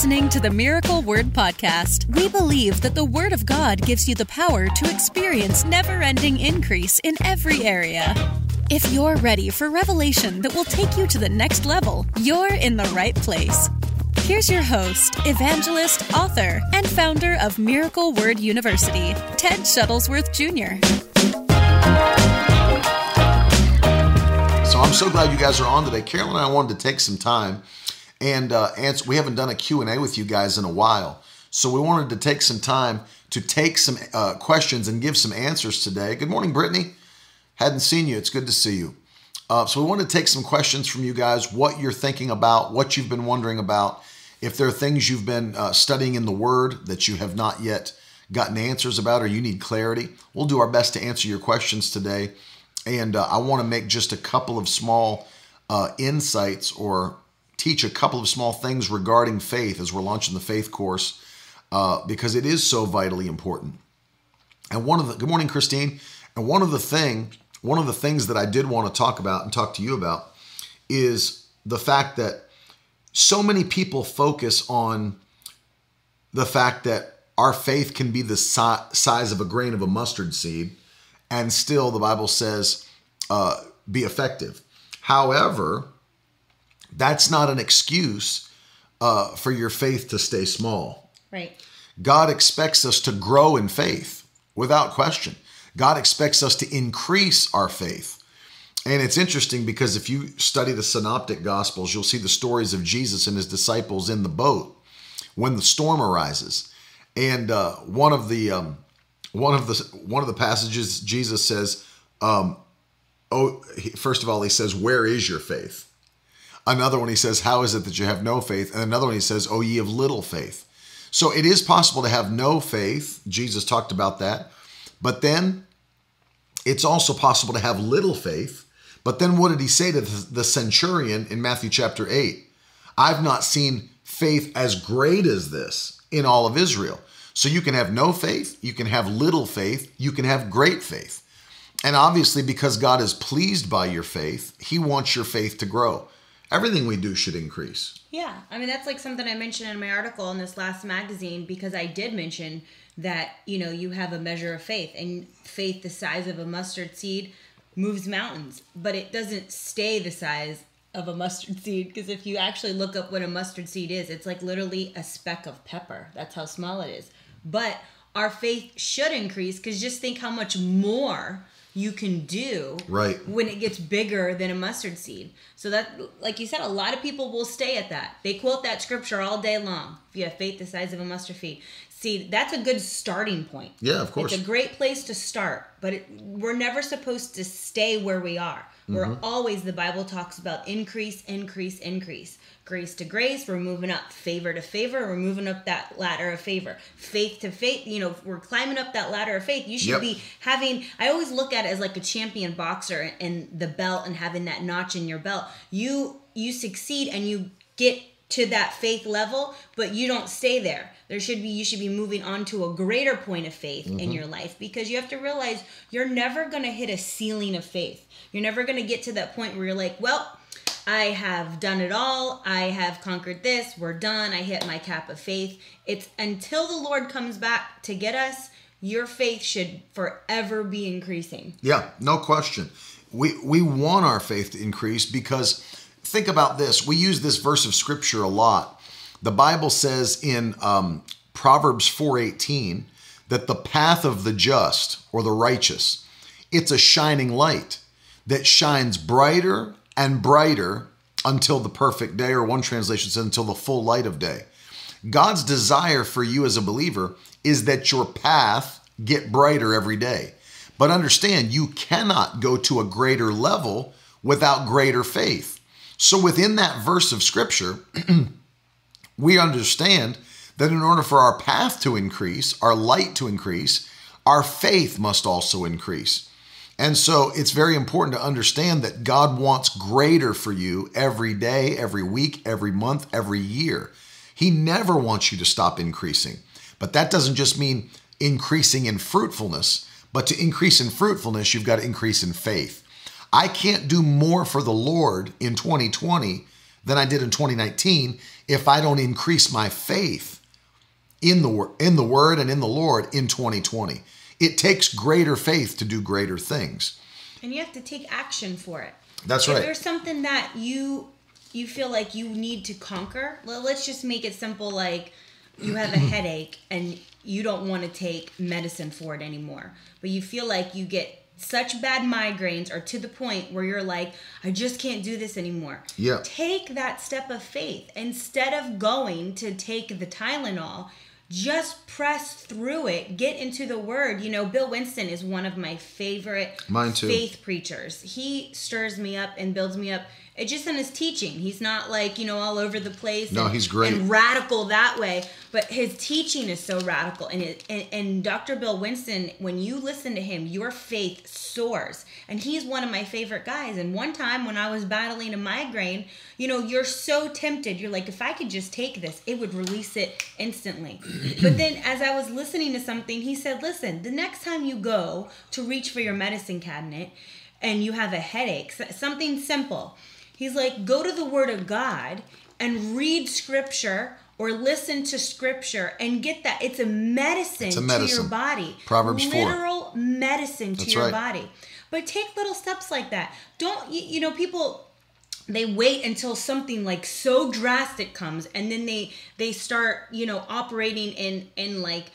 listening to the Miracle Word Podcast. We believe that the Word of God gives you the power to experience never-ending increase in every area. If you're ready for revelation that will take you to the next level, you're in the right place. Here's your host, evangelist, author, and founder of Miracle Word University, Ted Shuttlesworth, Jr. So I'm so glad you guys are on today. Carolyn and I wanted to take some time and answer. We haven't done a Q&A with you guys in a while. So we wanted to take some time to take some questions and give some answers today. Good morning, Brittany. Hadn't seen you. It's good to see you. So we want to take some questions from you guys, what you're thinking about, what you've been wondering about. If there are things you've been studying in the Word that you have not yet gotten answers about or you need clarity, we'll do our best to answer your questions today. And I want to make just a couple of small insights or teach a couple of small things regarding faith as we're launching the faith course because it is so vitally important. And good morning, Christine. And one of the things that I did want to talk about and talk to you about is the fact that so many people focus on the fact that our faith can be the size of a grain of a mustard seed, and still the Bible says be effective. However, that's not an excuse for your faith to stay small. Right. God expects us to grow in faith without question. God expects us to increase our faith. And it's interesting because if you study the Synoptic Gospels, you'll see the stories of Jesus and his disciples in the boat when the storm arises. And one of the passages, Jesus says, first of all, he says, "Where is your faith?" Another one, he says, "How is it that you have no faith?" And another one, he says, "O ye of little faith." So it is possible to have no faith. Jesus talked about that. But then it's also possible to have little faith. But then what did he say to the centurion in Matthew chapter 8? I've not seen faith as great as this in all of Israel. So you can have no faith, you can have little faith, you can have great faith. And obviously, because God is pleased by your faith, he wants your faith to grow. Everything we do should increase. Yeah. I mean, that's like something I mentioned in my article in this last magazine, because I did mention that, you know, you have a measure of faith, and faith the size of a mustard seed moves mountains, but it doesn't stay the size of a mustard seed, because if you actually look up what a mustard seed is, it's like literally a speck of pepper. That's how small it is. But our faith should increase, because just think how much more you can do right when it gets bigger than a mustard seed. So that, like you said, a lot of people will stay at that. They quote that scripture all day long. If you have faith the size of a mustard seed, that's a good starting point. Yeah, of course. It's a great place to start, but we're never supposed to stay where we are. We're always, the Bible talks about increase, increase, increase. Grace to grace, we're moving up. Favor to favor, we're moving up that ladder of favor. Faith to faith, you know, we're climbing up that ladder of faith. You should be having, I always look at it as like a champion boxer and the belt and having that notch in your belt. You succeed and you get to that faith level, but you don't stay there. You should be moving on to a greater point of faith in your life, because you have to realize you're never going to hit a ceiling of faith. You're never going to get to that point where you're like, well, I have done it all. I have conquered this. We're done. I hit my cap of faith. It's until the Lord comes back to get us, your faith should forever be increasing. Yeah, no question. We want our faith to increase, because think about this. We use this verse of scripture a lot. The Bible says in Proverbs 4:18 that the path of the just or the righteous, it's a shining light that shines brighter and brighter until the perfect day, or one translation says until the full light of day. God's desire for you as a believer is that your path get brighter every day. But understand, you cannot go to a greater level without greater faith. So within that verse of scripture, we understand that in order for our path to increase, our light to increase, our faith must also increase. And so it's very important to understand that God wants greater for you every day, every week, every month, every year. He never wants you to stop increasing. But that doesn't just mean increasing in fruitfulness, but to increase in fruitfulness, you've got to increase in faith. I can't do more for the Lord in 2020 than I did in 2019 if I don't increase my faith in the Word and in the Lord in 2020. It takes greater faith to do greater things. And you have to take action for it. That's right. If there's something that you feel like you need to conquer, well, let's just make it simple, like you have a headache and you don't want to take medicine for it anymore, but you feel like you get such bad migraines or to the point where you're like, I just can't do this anymore. Yeah. Take that step of faith. Instead of going to take the Tylenol, just press through it. Get into the Word. You know, Bill Winston is one of my favorite faith preachers. He stirs me up and builds me up. It's just in his teaching. He's not like, you know, all over the place. No, he's great. And radical that way. But his teaching is so radical. And Dr. Bill Winston, when you listen to him, your faith soars. And he's one of my favorite guys. And one time when I was battling a migraine, you know, you're so tempted. You're like, if I could just take this, it would release it instantly. But then as I was listening to something, he said, listen, the next time you go to reach for your medicine cabinet and you have a headache, something simple, he's like, go to the Word of God and read Scripture or listen to Scripture and get that. It's a medicine to your body. Proverbs 4. Literal medicine to your body. But take little steps like that. Don't, you know, people, they wait until something like so drastic comes, and then they start, you know, operating in like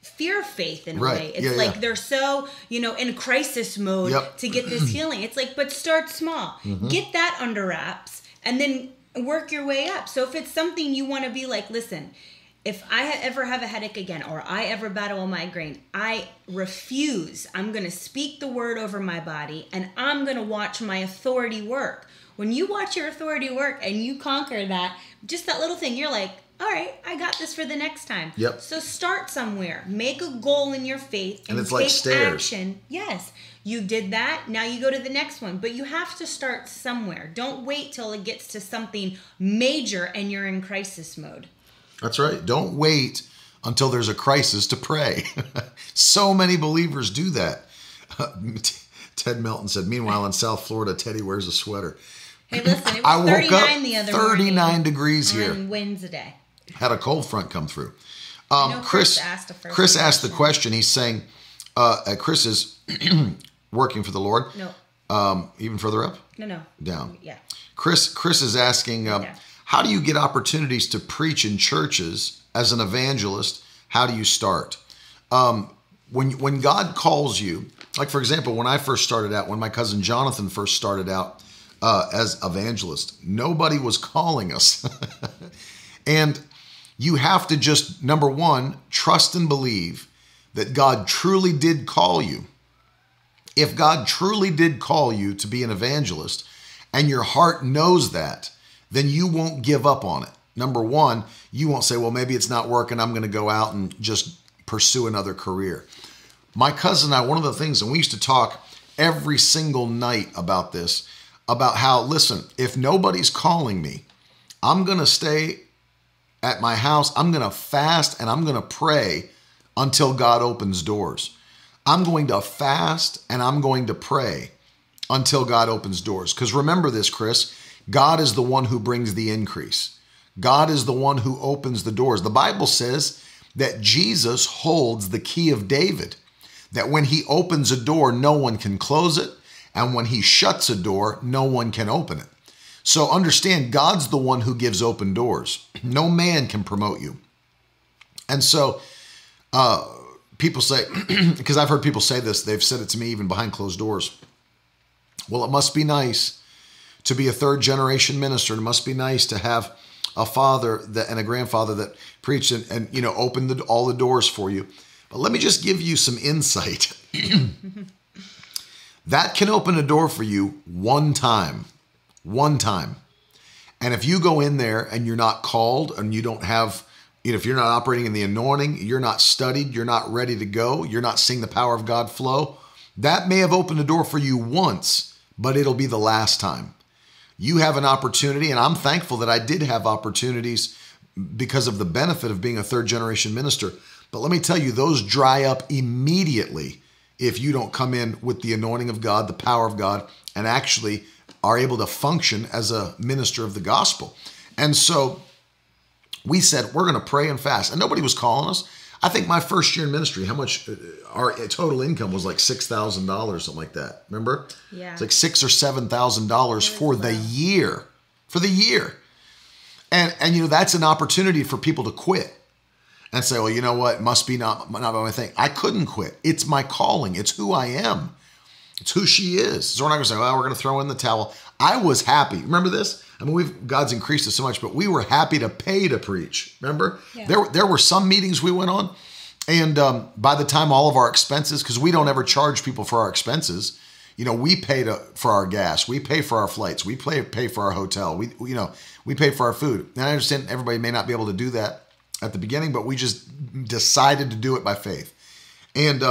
fear faith in a way. It's they're so, you know, in crisis mode to get this healing. It's like, but start small. Mm-hmm. Get that under wraps and then work your way up. So if it's something you want to be like, listen, if I ever have a headache again or I ever battle a migraine, I refuse. I'm going to speak the Word over my body and I'm going to watch my authority work. When you watch your authority work and you conquer that, just that little thing, you're like, all right, I got this for the next time. Yep. So start somewhere. Make a goal in your faith and it's take like stairs. Action. Yes. You did that. Now you go to the next one. But you have to start somewhere. Don't wait till it gets to something major and you're in crisis mode. That's right. Don't wait until there's a crisis to pray. So many believers do that. Ted Melton said, meanwhile, in South Florida, Teddy wears a sweater. Hey, listen, it was 39 the other morning. 39 degrees here. On Wednesday. Had a cold front come through. Chris asked the question. He's saying, Chris is working for the Lord. No. Even further up? No. Down. Yeah. Chris is asking, how do you get opportunities to preach in churches as an evangelist? How do you start? When God calls you, like for example, when I first started out, when my cousin Jonathan first started out as evangelist, nobody was calling us. And you have to just, number one, trust and believe that God truly did call you. If God truly did call you to be an evangelist and your heart knows that, then you won't give up on it. Number one, you won't say, well, maybe it's not working. I'm going to go out and just pursue another career. My cousin and I, one of the things, and we used to talk every single night about this, about how, listen, if nobody's calling me, I'm going to stay at my house. I'm going to fast and I'm going to pray until God opens doors. I'm going to fast and I'm going to pray until God opens doors. Because remember this, Chris, God is the one who brings the increase. God is the one who opens the doors. The Bible says that Jesus holds the key of David, that when he opens a door, no one can close it. And when he shuts a door, no one can open it. So understand, God's the one who gives open doors. No man can promote you. And so people say, because I've heard people say this, they've said it to me even behind closed doors. Well, it must be nice to be a third generation minister. It must be nice to have a father and a grandfather that preached and you know, opened all the doors for you. But let me just give you some insight. That can open a door for you one time. And if you go in there and you're not called and you don't have, you know, if you're not operating in the anointing, you're not studied, you're not ready to go, you're not seeing the power of God flow, that may have opened a door for you once, but it'll be the last time. You have an opportunity, and I'm thankful that I did have opportunities because of the benefit of being a third generation minister. But let me tell you, those dry up immediately if you don't come in with the anointing of God, the power of God, and actually are able to function as a minister of the gospel. And so we said, we're going to pray and fast. And nobody was calling us. I think my first year in ministry, how much our total income was like $6,000, something like that. Remember? Yeah. It's like $6,000 or $7,000 for the year. For the year. And you know, that's an opportunity for people to quit and say, well, you know what? Must be not my thing. I couldn't quit. It's my calling. It's who I am. It's who she is. So we're not going to say, well, we're going to throw in the towel. I was happy. Remember this? I mean, God's increased us so much, but we were happy to pay to preach. Remember? Yeah. There were some meetings we went on, and by the time all of our expenses, because we don't ever charge people for our expenses, you know, we pay for our gas, we pay for our flights, we pay for our hotel, we pay for our food. And I understand everybody may not be able to do that at the beginning, but we just decided to do it by faith. And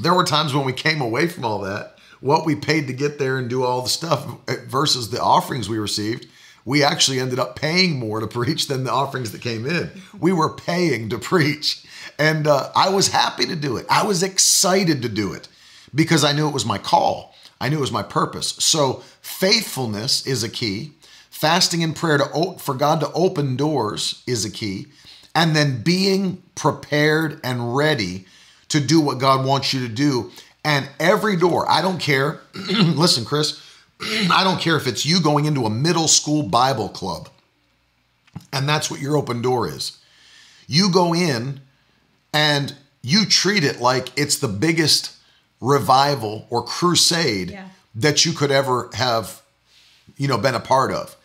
there were times when we came away from all that, what we paid to get there and do all the stuff versus the offerings we received, we actually ended up paying more to preach than the offerings that came in. We were paying to preach. And I was happy to do it. I was excited to do it because I knew it was my call. I knew it was my purpose. So faithfulness is a key. Fasting and prayer for God to open doors is a key. And then being prepared and ready to do what God wants you to do. And every door, I don't care. Listen, Chris, I don't care if it's you going into a middle school Bible club. And that's what your open door is. You go in and you treat it like it's the biggest revival or crusade that you could ever have, you know, been a part of.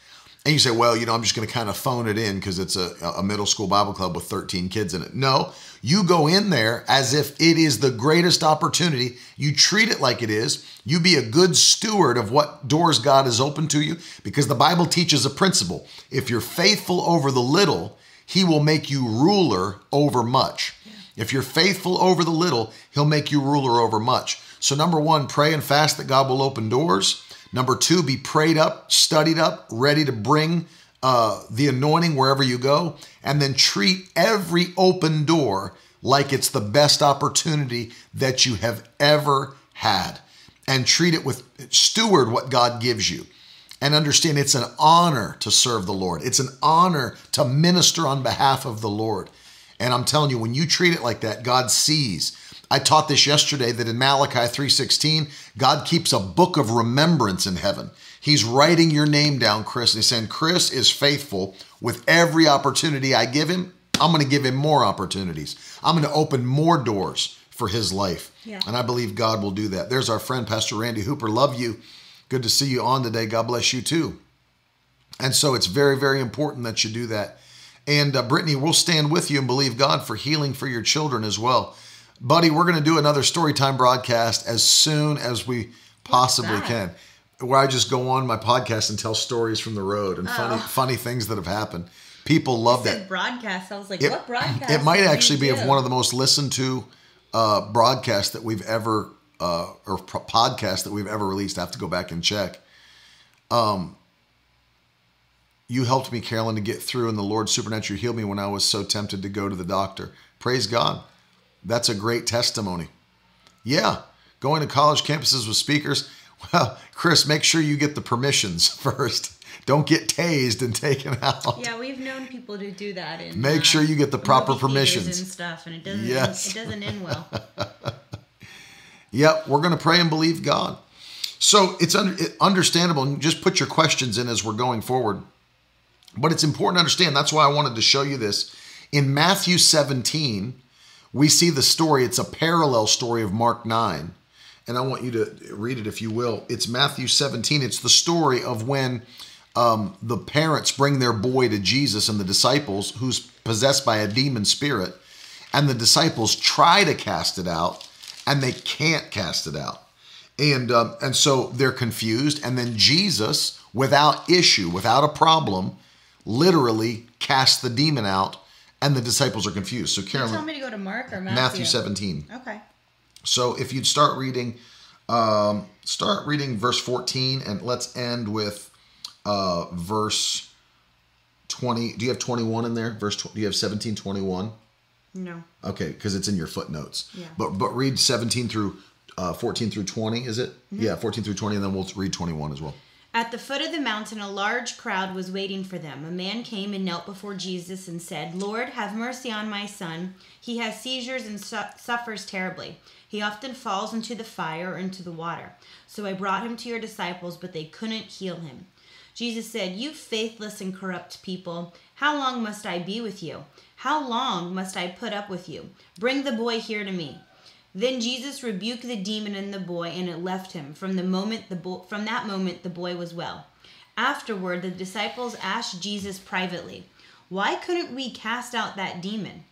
And you say, well, you know, I'm just going to kind of phone it in because it's a middle school Bible club with 13 kids in it. No, you go in there as if it is the greatest opportunity. You treat it like it is. You be a good steward of what doors God has opened to you, because the Bible teaches a principle. If you're faithful over the little, he will make you ruler over much. Yeah. If you're faithful over the little, he'll make you ruler over much. So number one, pray and fast that God will open doors. Number two, be prayed up, studied up, ready to bring the anointing wherever you go. And then treat every open door like it's the best opportunity that you have ever had. And treat it with, steward what God gives you. And understand it's an honor to serve the Lord. It's an honor to minister on behalf of the Lord. And I'm telling you, when you treat it like that, God sees. I taught this yesterday that in Malachi 3:16, God keeps a book of remembrance in heaven. He's writing your name down, Chris. And he's saying, Chris is faithful with every opportunity I give him. I'm going to give him more opportunities. I'm going to open more doors for his life. Yeah. And I believe God will do that. There's our friend, Pastor Randy Hooper. Love you. Good to see you on today. God bless you too. And so it's very, very important that you do that. And Brittany, we'll stand with you and believe God for healing for your children as well. Buddy, we're going to do another Storytime broadcast as soon as we possibly can, where I just go on my podcast and tell stories from the road and funny things that have happened. People love that. Broadcast. I was like, what broadcast? It might actually be one of the most listened to broadcasts that we've ever, or podcasts that we've ever released. I have to go back and check. You helped me, Carolyn, to get through, and the Lord supernaturally healed me when I was so tempted to go to the doctor. Praise God. That's a great testimony. Yeah. Going to college campuses with speakers. Well, Chris, make sure you get the permissions first. Don't get tased and taken out. Yeah, we've known people to do that. Make sure you get the proper permissions and stuff, and it doesn't end well. Yep, we're going to pray and believe God. So it's understandable, and just put your questions in as we're going forward. But it's important to understand. That's why I wanted to show you this. In Matthew 17, we see the story. It's a parallel story of Mark 9. And I want you to read it if you will. It's Matthew 17. It's the story of when the parents bring their boy to Jesus and the disciples, who's possessed by a demon spirit. And the disciples try to cast it out, and they can't cast it out. And so they're confused. And then Jesus, without issue, without a problem, literally casts the demon out. And the disciples are confused. So Carolyn, you tell me to go to Mark or Matthew? Matthew 17. Okay. So if you'd start reading verse 14, and let's end with verse 20. Do you have 21 in there? Do you have 17, 21? No. Okay, because it's in your footnotes. Yeah. But read 17 through 14 through 20, is it? Mm-hmm. Yeah, 14 through 20, and then we'll read 21 as well. At the foot of the mountain, a large crowd was waiting for them. A man came and knelt before Jesus and said, "Lord, have mercy on my son. He has seizures and suffers terribly. He often falls into the fire or into the water. So I brought him to your disciples, but they couldn't heal him." Jesus said, "You faithless and corrupt people, how long must I be with you? How long must I put up with you? Bring the boy here to me." Then Jesus rebuked the demon in the boy, and it left him. From that moment, the boy was well. Afterward, the disciples asked Jesus privately, "Why couldn't we cast out that demon?"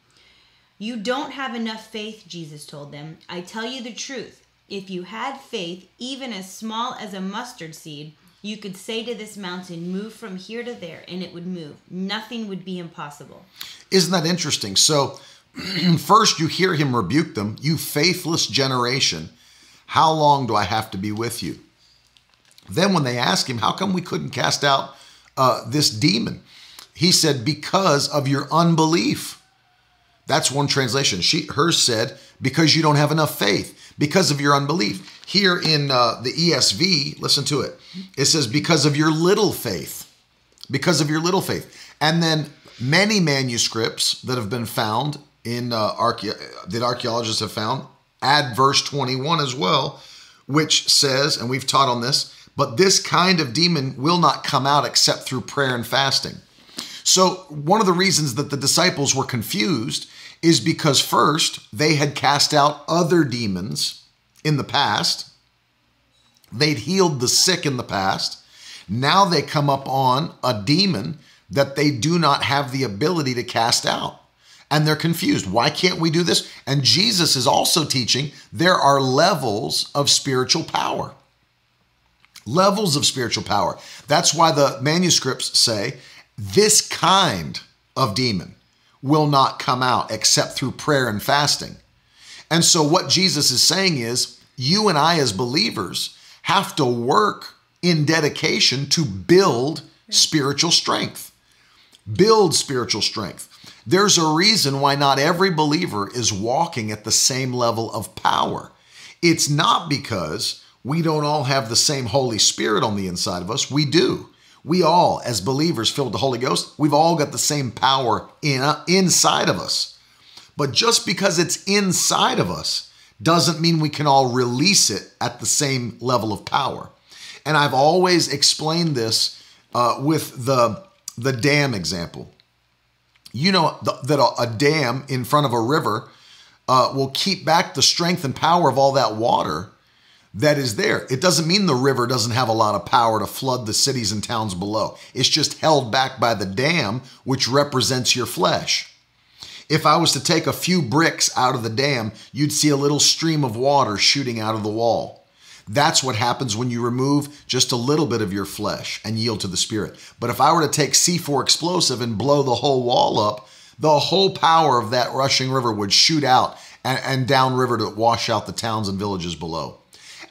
"You don't have enough faith," Jesus told them. "I tell you the truth. If you had faith, even as small as a mustard seed, you could say to this mountain, 'Move from here to there,' and it would move. Nothing would be impossible." Isn't that interesting? So, first, you hear him rebuke them. "You faithless generation, how long do I have to be with you?" Then when they ask him, "How come we couldn't cast out this demon?" He said, "Because of your unbelief." That's one translation. Hers said, "Because you don't have enough faith," because of your unbelief. Here in the ESV, listen to it. It says, "Because of your little faith." Because of your little faith. And then many manuscripts that have been found in that archaeologists have found, add verse 21 as well, which says, and we've taught on this, but this kind of demon will not come out except through prayer and fasting. So one of the reasons that the disciples were confused is because first, they had cast out other demons in the past. They'd healed the sick in the past. Now they come up on a demon that they do not have the ability to cast out. And they're confused. Why can't we do this? And Jesus is also teaching there are levels of spiritual power. Levels of spiritual power. That's why the manuscripts say this kind of demon will not come out except through prayer and fasting. And so what Jesus is saying is you and I as believers have to work in dedication to build spiritual strength. Build spiritual strength. There's a reason why not every believer is walking at the same level of power. It's not because we don't all have the same Holy Spirit on the inside of us. We do. We all, as believers filled with the Holy Ghost, we've all got the same power inside of us. But just because it's inside of us doesn't mean we can all release it at the same level of power. And I've always explained this with the dam example. You know that a dam in front of a river will keep back the strength and power of all that water that is there. It doesn't mean the river doesn't have a lot of power to flood the cities and towns below. It's just held back by the dam, which represents your flesh. If I was to take a few bricks out of the dam, you'd see a little stream of water shooting out of the wall. That's what happens when you remove just a little bit of your flesh and yield to the Spirit. But if I were to take C4 explosive and blow the whole wall up, the whole power of that rushing river would shoot out and downriver to wash out the towns and villages below.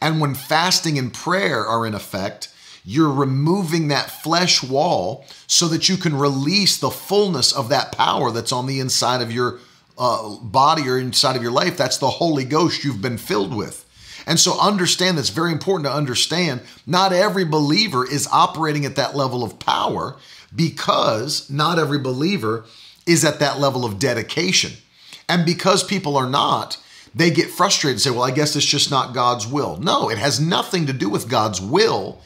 And when fasting and prayer are in effect, you're removing that flesh wall so that you can release the fullness of that power that's on the inside of your body or inside of your life. That's the Holy Ghost you've been filled with. And so understand, that's very important to understand, not every believer is operating at that level of power because not every believer is at that level of dedication. And because people are not, they get frustrated and say, well, I guess it's just not God's will. No, it has nothing to do with God's will.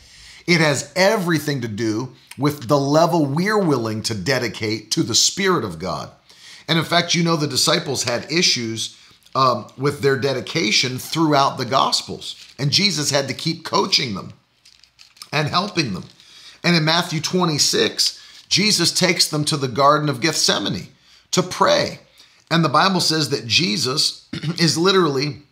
It has everything to do with the level we're willing to dedicate to the Spirit of God. And in fact, you know, the disciples had issues with their dedication throughout the Gospels. And Jesus had to keep coaching them and helping them. And in Matthew 26, Jesus takes them to the Garden of Gethsemane to pray. And the Bible says that Jesus is literally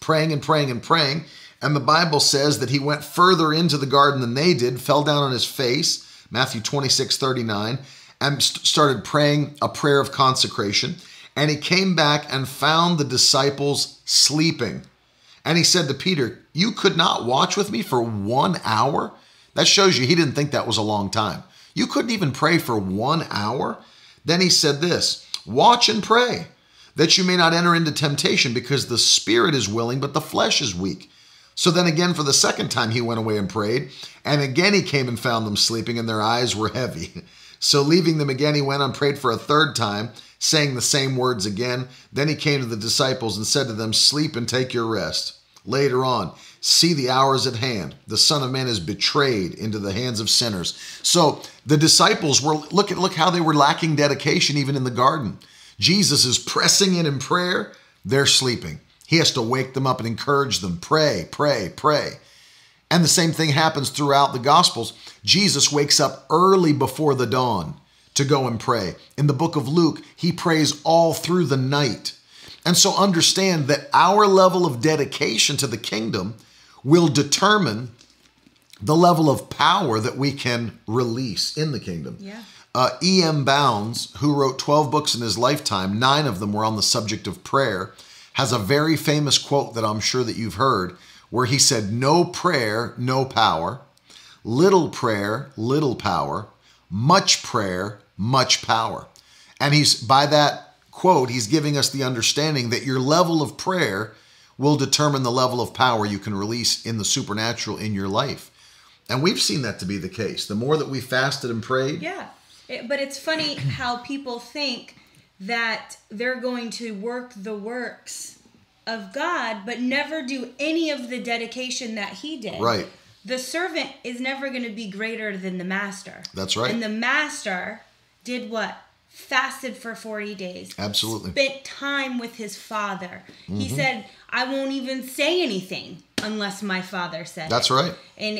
praying and praying and praying. And the Bible says that he went further into the garden than they did, fell down on his face, Matthew 26:39, and started praying a prayer of consecration. And he came back and found the disciples sleeping. And he said to Peter, "You could not watch with me for 1 hour?" That shows you he didn't think that was a long time. You couldn't even pray for 1 hour? Then he said this, "Watch and pray that you may not enter into temptation, because the spirit is willing, but the flesh is weak. So then again, for the second time, he went away and prayed. And again, he came and found them sleeping, and their eyes were heavy. So leaving them again, he went and prayed for a third time, saying the same words again. Then he came to the disciples and said to them, sleep and take your rest. Later on, see the hours at hand. The Son of Man is betrayed into the hands of sinners. So the disciples were, look how they were lacking dedication even in the garden. Jesus is pressing in prayer. They're sleeping. He has to wake them up and encourage them. Pray, pray, pray. And the same thing happens throughout the Gospels. Jesus wakes up early before the dawn to go and pray. In the book of Luke, he prays all through the night. And so understand that our level of dedication to the kingdom will determine the level of power that we can release in the kingdom. Yeah. E.M. Bounds, who wrote 12 books in his lifetime, 9 of them were on the subject of prayer, has a very famous quote that I'm sure that you've heard, where he said, no prayer, no power, little prayer, little power, much prayer, much power. And he's, by that quote, he's giving us the understanding that your level of prayer will determine the level of power you can release in the supernatural in your life. And we've seen that to be the case. The more that we fasted and prayed. Yeah. But it's funny how people think that they're going to work the works of God, but never do any of the dedication that he did. Right. The servant is never going to be greater than the master. That's right. And the master did what? Fasted for 40 days. Absolutely. Spent time with his father. Mm-hmm. He said, I won't even say anything unless my father said That's it. Right. And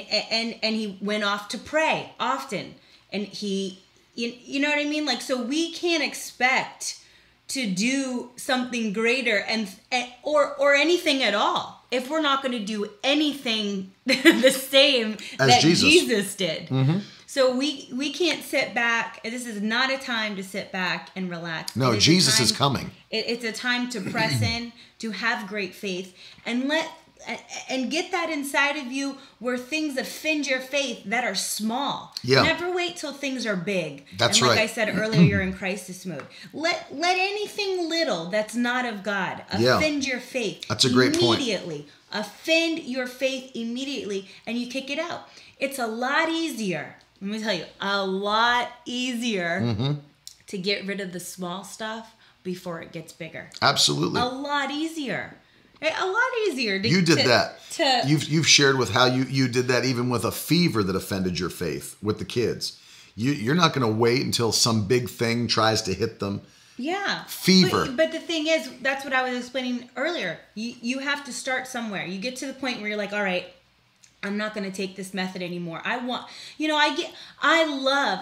he went off to pray often. And he... You know what I mean? Like, so we can't expect to do something greater or anything at all if we're not going to do anything the same as that Jesus did. Mm-hmm. So we can't sit back. This is not a time to sit back and relax. No, Jesus is coming. It's a time to press in, to have great faith, and get that inside of you where things offend your faith that are small. Yeah. Never wait till things are big. That's right. And like I said earlier, you're in crisis mode. Let anything little that's not of God offend your faith. That's a great point. Immediately. Offend your faith immediately, and you kick it out. It's a lot easier. Let me tell you, a lot easier to get rid of the small stuff before it gets bigger. Absolutely. A lot easier. A lot easier. You've shared with how you did that even with a fever that offended your faith with the kids. You're not going to wait until some big thing tries to hit them. Yeah. Fever. But the thing is, that's what I was explaining earlier. You have to start somewhere. You get to the point where you're like, all right, I'm not going to take this method anymore. I love,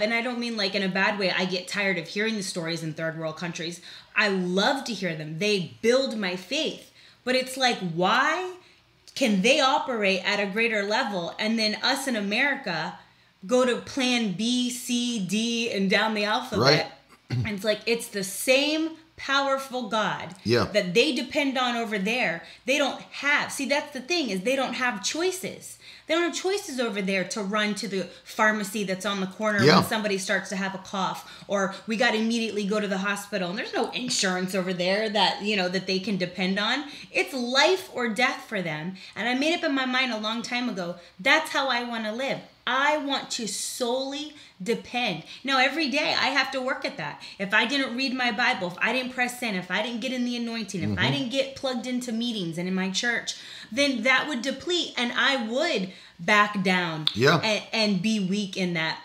and I don't mean like in a bad way, I get tired of hearing the stories in third world countries. I love to hear them. They build my faith. But it's like, why can they operate at a greater level, and then us in America go to plan B, C, D, and down the alphabet? Right. And it's like, it's the same powerful God that they depend on over there. They don't have. See, that's the thing, is they don't have choices. They don't have choices over there to run to the pharmacy that's on the corner when somebody starts to have a cough, or we got to immediately go to the hospital. And there's no insurance over there that, you know, that they can depend on. It's life or death for them. And I made up in my mind a long time ago, that's how I want to live. I want to solely depend. Now, every day I have to work at that. If I didn't read my Bible, if I didn't press in, if I didn't get in the anointing, if I didn't get plugged into meetings and in my church, then that would deplete and I would back down and be weak in that.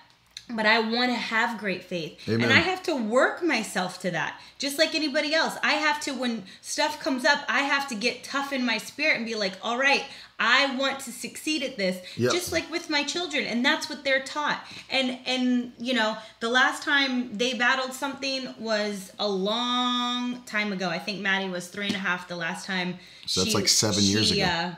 But I want to have great faith. Amen. And I have to work myself to that. Just like anybody else. I have to, when stuff comes up, I have to get tough in my spirit and be like, all right, I want to succeed at this. Yep. Just like with my children. And that's what they're taught. And you know, the last time they battled something was a long time ago. I think Maddie was 3.5 the last time. So that's like 7 years ago.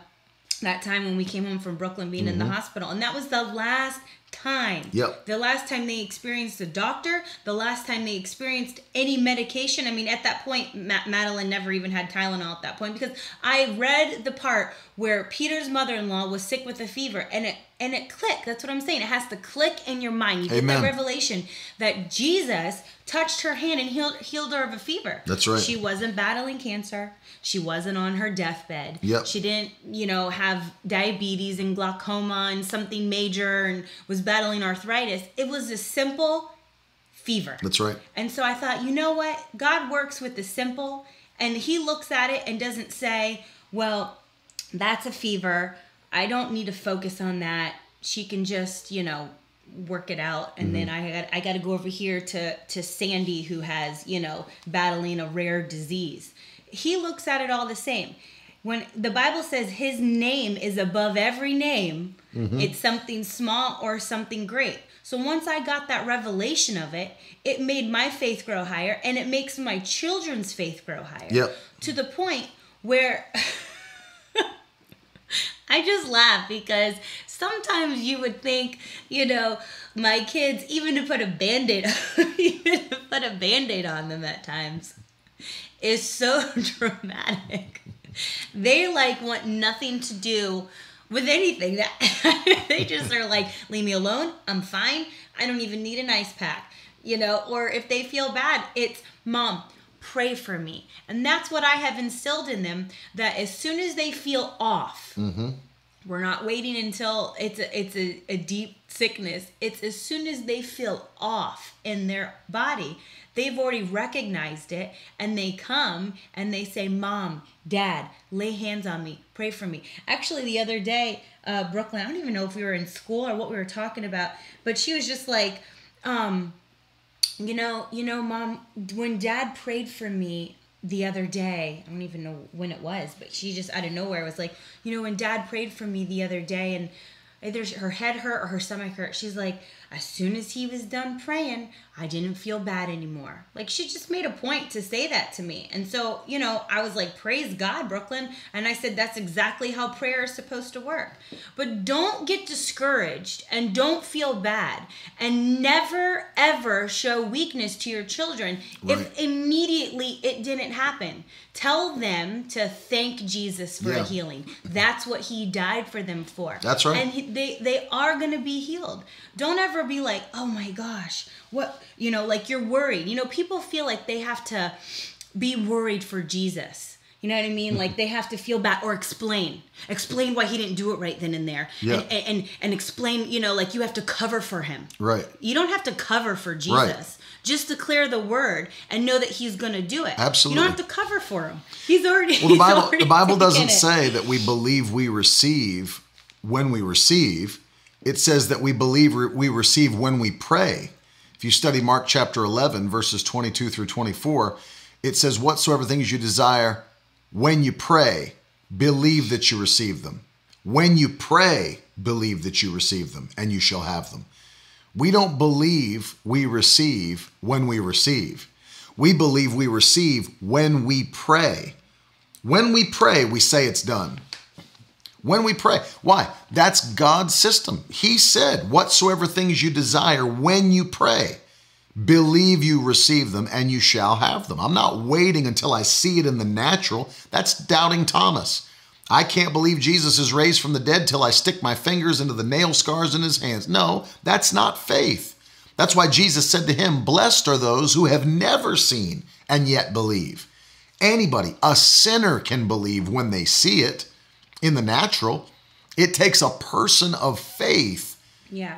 That time when we came home from Brooklyn being in the hospital. And that was the last time. Yep. The last time they experienced a doctor, the last time they experienced any medication. I mean, at that point, Madeline never even had Tylenol at that point, because I read the part where Peter's mother-in-law was sick with a fever, and it clicked. That's what I'm saying. It has to click in your mind. You get that revelation that Jesus touched her hand and healed her of a fever. That's right. She wasn't battling cancer. She wasn't on her deathbed. Yep. She didn't, you know, have diabetes and glaucoma and something major and was battling arthritis. It was a simple fever. That's right. And so I thought, you know what? God works with the simple, and he looks at it and doesn't say, well, that's a fever, I don't need to focus on that. She can just, you know, work it out. And then I got to go over here to Sandy, who has, you know, battling a rare disease. He looks at it all the same. When the Bible says his name is above every name, it's something small or something great. So once I got that revelation of it, it made my faith grow higher, and it makes my children's faith grow higher. Yep. To the point where... I just laugh because sometimes you would think, you know, my kids, even to put a Band-Aid on, even to put a Band-Aid on them at times is so dramatic. They like want nothing to do with anything. That they just are like, leave me alone, I'm fine, I don't even need an ice pack, you know. Or if they feel bad, it's, Mom, pray for me. And that's what I have instilled in them, that as soon as they feel off, we're not waiting until it's a deep sickness. It's as soon as they feel off in their body, they've already recognized it, and they come and they say, Mom, Dad, lay hands on me, pray for me. Actually, the other day, Brooklyn, I don't even know if we were in school or what we were talking about, but she was just like, You know, Mom, when Dad prayed for me the other day, I don't even know when it was, but she just out of nowhere was like, you know, when Dad prayed for me the other day, and either her head hurt or her stomach hurt, she's like, as soon as he was done praying, I didn't feel bad anymore. Like, she just made a point to say that to me. And so, you know, I was like, praise God, Brooklyn. And I said, that's exactly how prayer is supposed to work. But don't get discouraged, and don't feel bad, and never, ever show weakness to your children. Right. If immediately it didn't happen, tell them to thank Jesus for a healing. That's what he died for them for. That's right. And they are going to be healed. Don't ever be like, oh my gosh, what, you know, like you're worried. You know, people feel like they have to be worried for Jesus. You know what I mean? Like they have to feel bad or explain why he didn't do it right then and there. Yeah. And explain, you know, like you have to cover for him. Right. You don't have to cover for Jesus. Right. Just declare the word and know that he's going to do it. Absolutely. You don't have to cover for him. He's already. Well, the Bible doesn't say that we believe we receive when we receive. It says that we believe we receive when we pray. If you study Mark chapter 11, verses 22 through 24, it says, whatsoever things you desire, when you pray, believe that you receive them. When you pray, believe that you receive them, and you shall have them. We don't believe we receive when we receive. We believe we receive when we pray. When we pray, we say it's done. When we pray. Why? That's God's system. He said, whatsoever things you desire when you pray, believe you receive them and you shall have them. I'm not waiting until I see it in the natural. That's doubting Thomas. I can't believe Jesus is raised from the dead till I stick my fingers into the nail scars in his hands. No, that's not faith. That's why Jesus said to him, blessed are those who have never seen and yet believe. Anybody, a sinner, can believe when they see it. In the natural, it takes a person of faith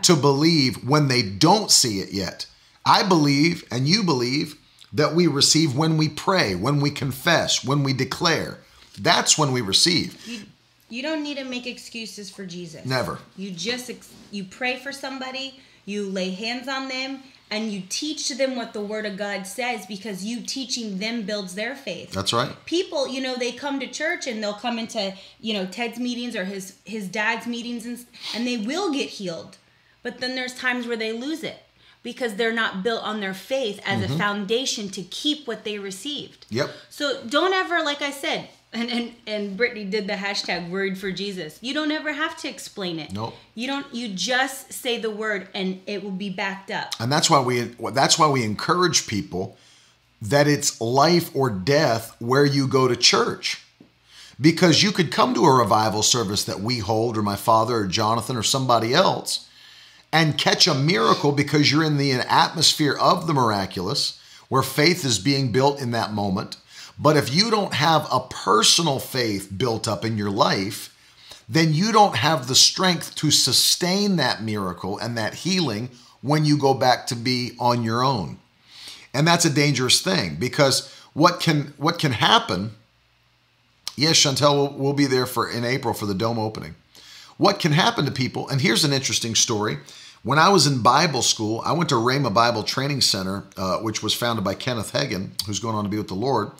to believe when they don't see it yet. I believe, and you believe, that we receive when we pray, when we confess, when we declare. That's when we receive. You don't need to make excuses for Jesus. Never. You just, you pray for somebody, you lay hands on them, and you teach them what the Word of God says, because you teaching them builds their faith. That's right. People, you know, they come to church and they'll come into, you know, Ted's meetings or his dad's meetings, and they will get healed. But then there's times where they lose it because they're not built on their faith as a foundation to keep what they received. Yep. So don't ever, like I said, And Brittany did the hashtag word for Jesus. You don't ever have to explain it. Nope. You don't. You just say the word, and it will be backed up. And that's why we encourage people that it's life or death where you go to church, because you could come to a revival service that we hold, or my father, or Jonathan, or somebody else, and catch a miracle because you're in the atmosphere of the miraculous, where faith is being built in that moment. But if you don't have a personal faith built up in your life, then you don't have the strength to sustain that miracle and that healing when you go back to be on your own. And that's a dangerous thing, because what can happen? Yes, Chantel will be there in April for the dome opening. What can happen to people? And here's an interesting story. When I was in Bible school, I went to Rhema Bible Training Center, which was founded by Kenneth Hagin, who's going on to be with the Lord.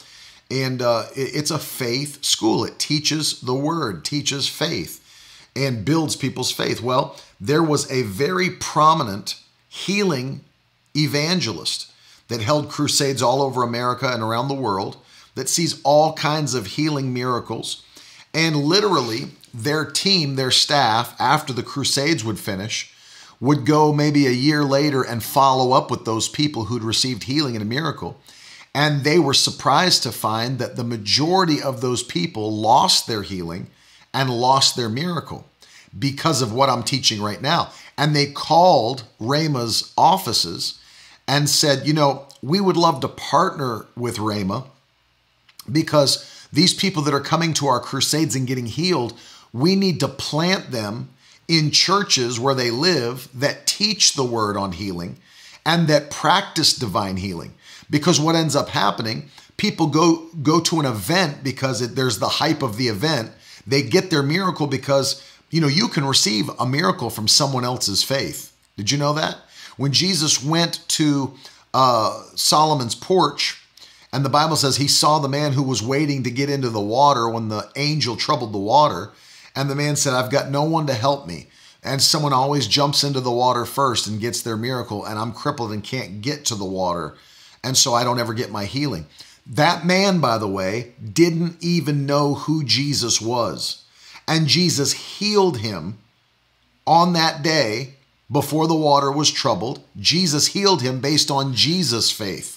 And it's a faith school. It teaches the word, teaches faith, and builds people's faith. Well, there was a very prominent healing evangelist that held crusades all over America and around the world, that sees all kinds of healing miracles. And literally, their team, their staff, after the crusades would finish, would go maybe a year later and follow up with those people who'd received healing and a miracle. And they were surprised to find that the majority of those people lost their healing and lost their miracle because of what I'm teaching right now. And they called Rhema's offices and said, you know, we would love to partner with Rhema, because these people that are coming to our crusades and getting healed, we need to plant them in churches where they live that teach the word on healing and that practice divine healing. Because what ends up happening, people go to an event because there's the hype of the event. They get their miracle because, you know, you can receive a miracle from someone else's faith. Did you know that? When Jesus went to Solomon's porch, and the Bible says he saw the man who was waiting to get into the water when the angel troubled the water. And the man said, I've got no one to help me. And someone always jumps into the water first and gets their miracle, and I'm crippled and can't get to the water. And so I don't ever get my healing. That man, by the way, didn't even know who Jesus was. And Jesus healed him on that day before the water was troubled. Jesus healed him based on Jesus' faith.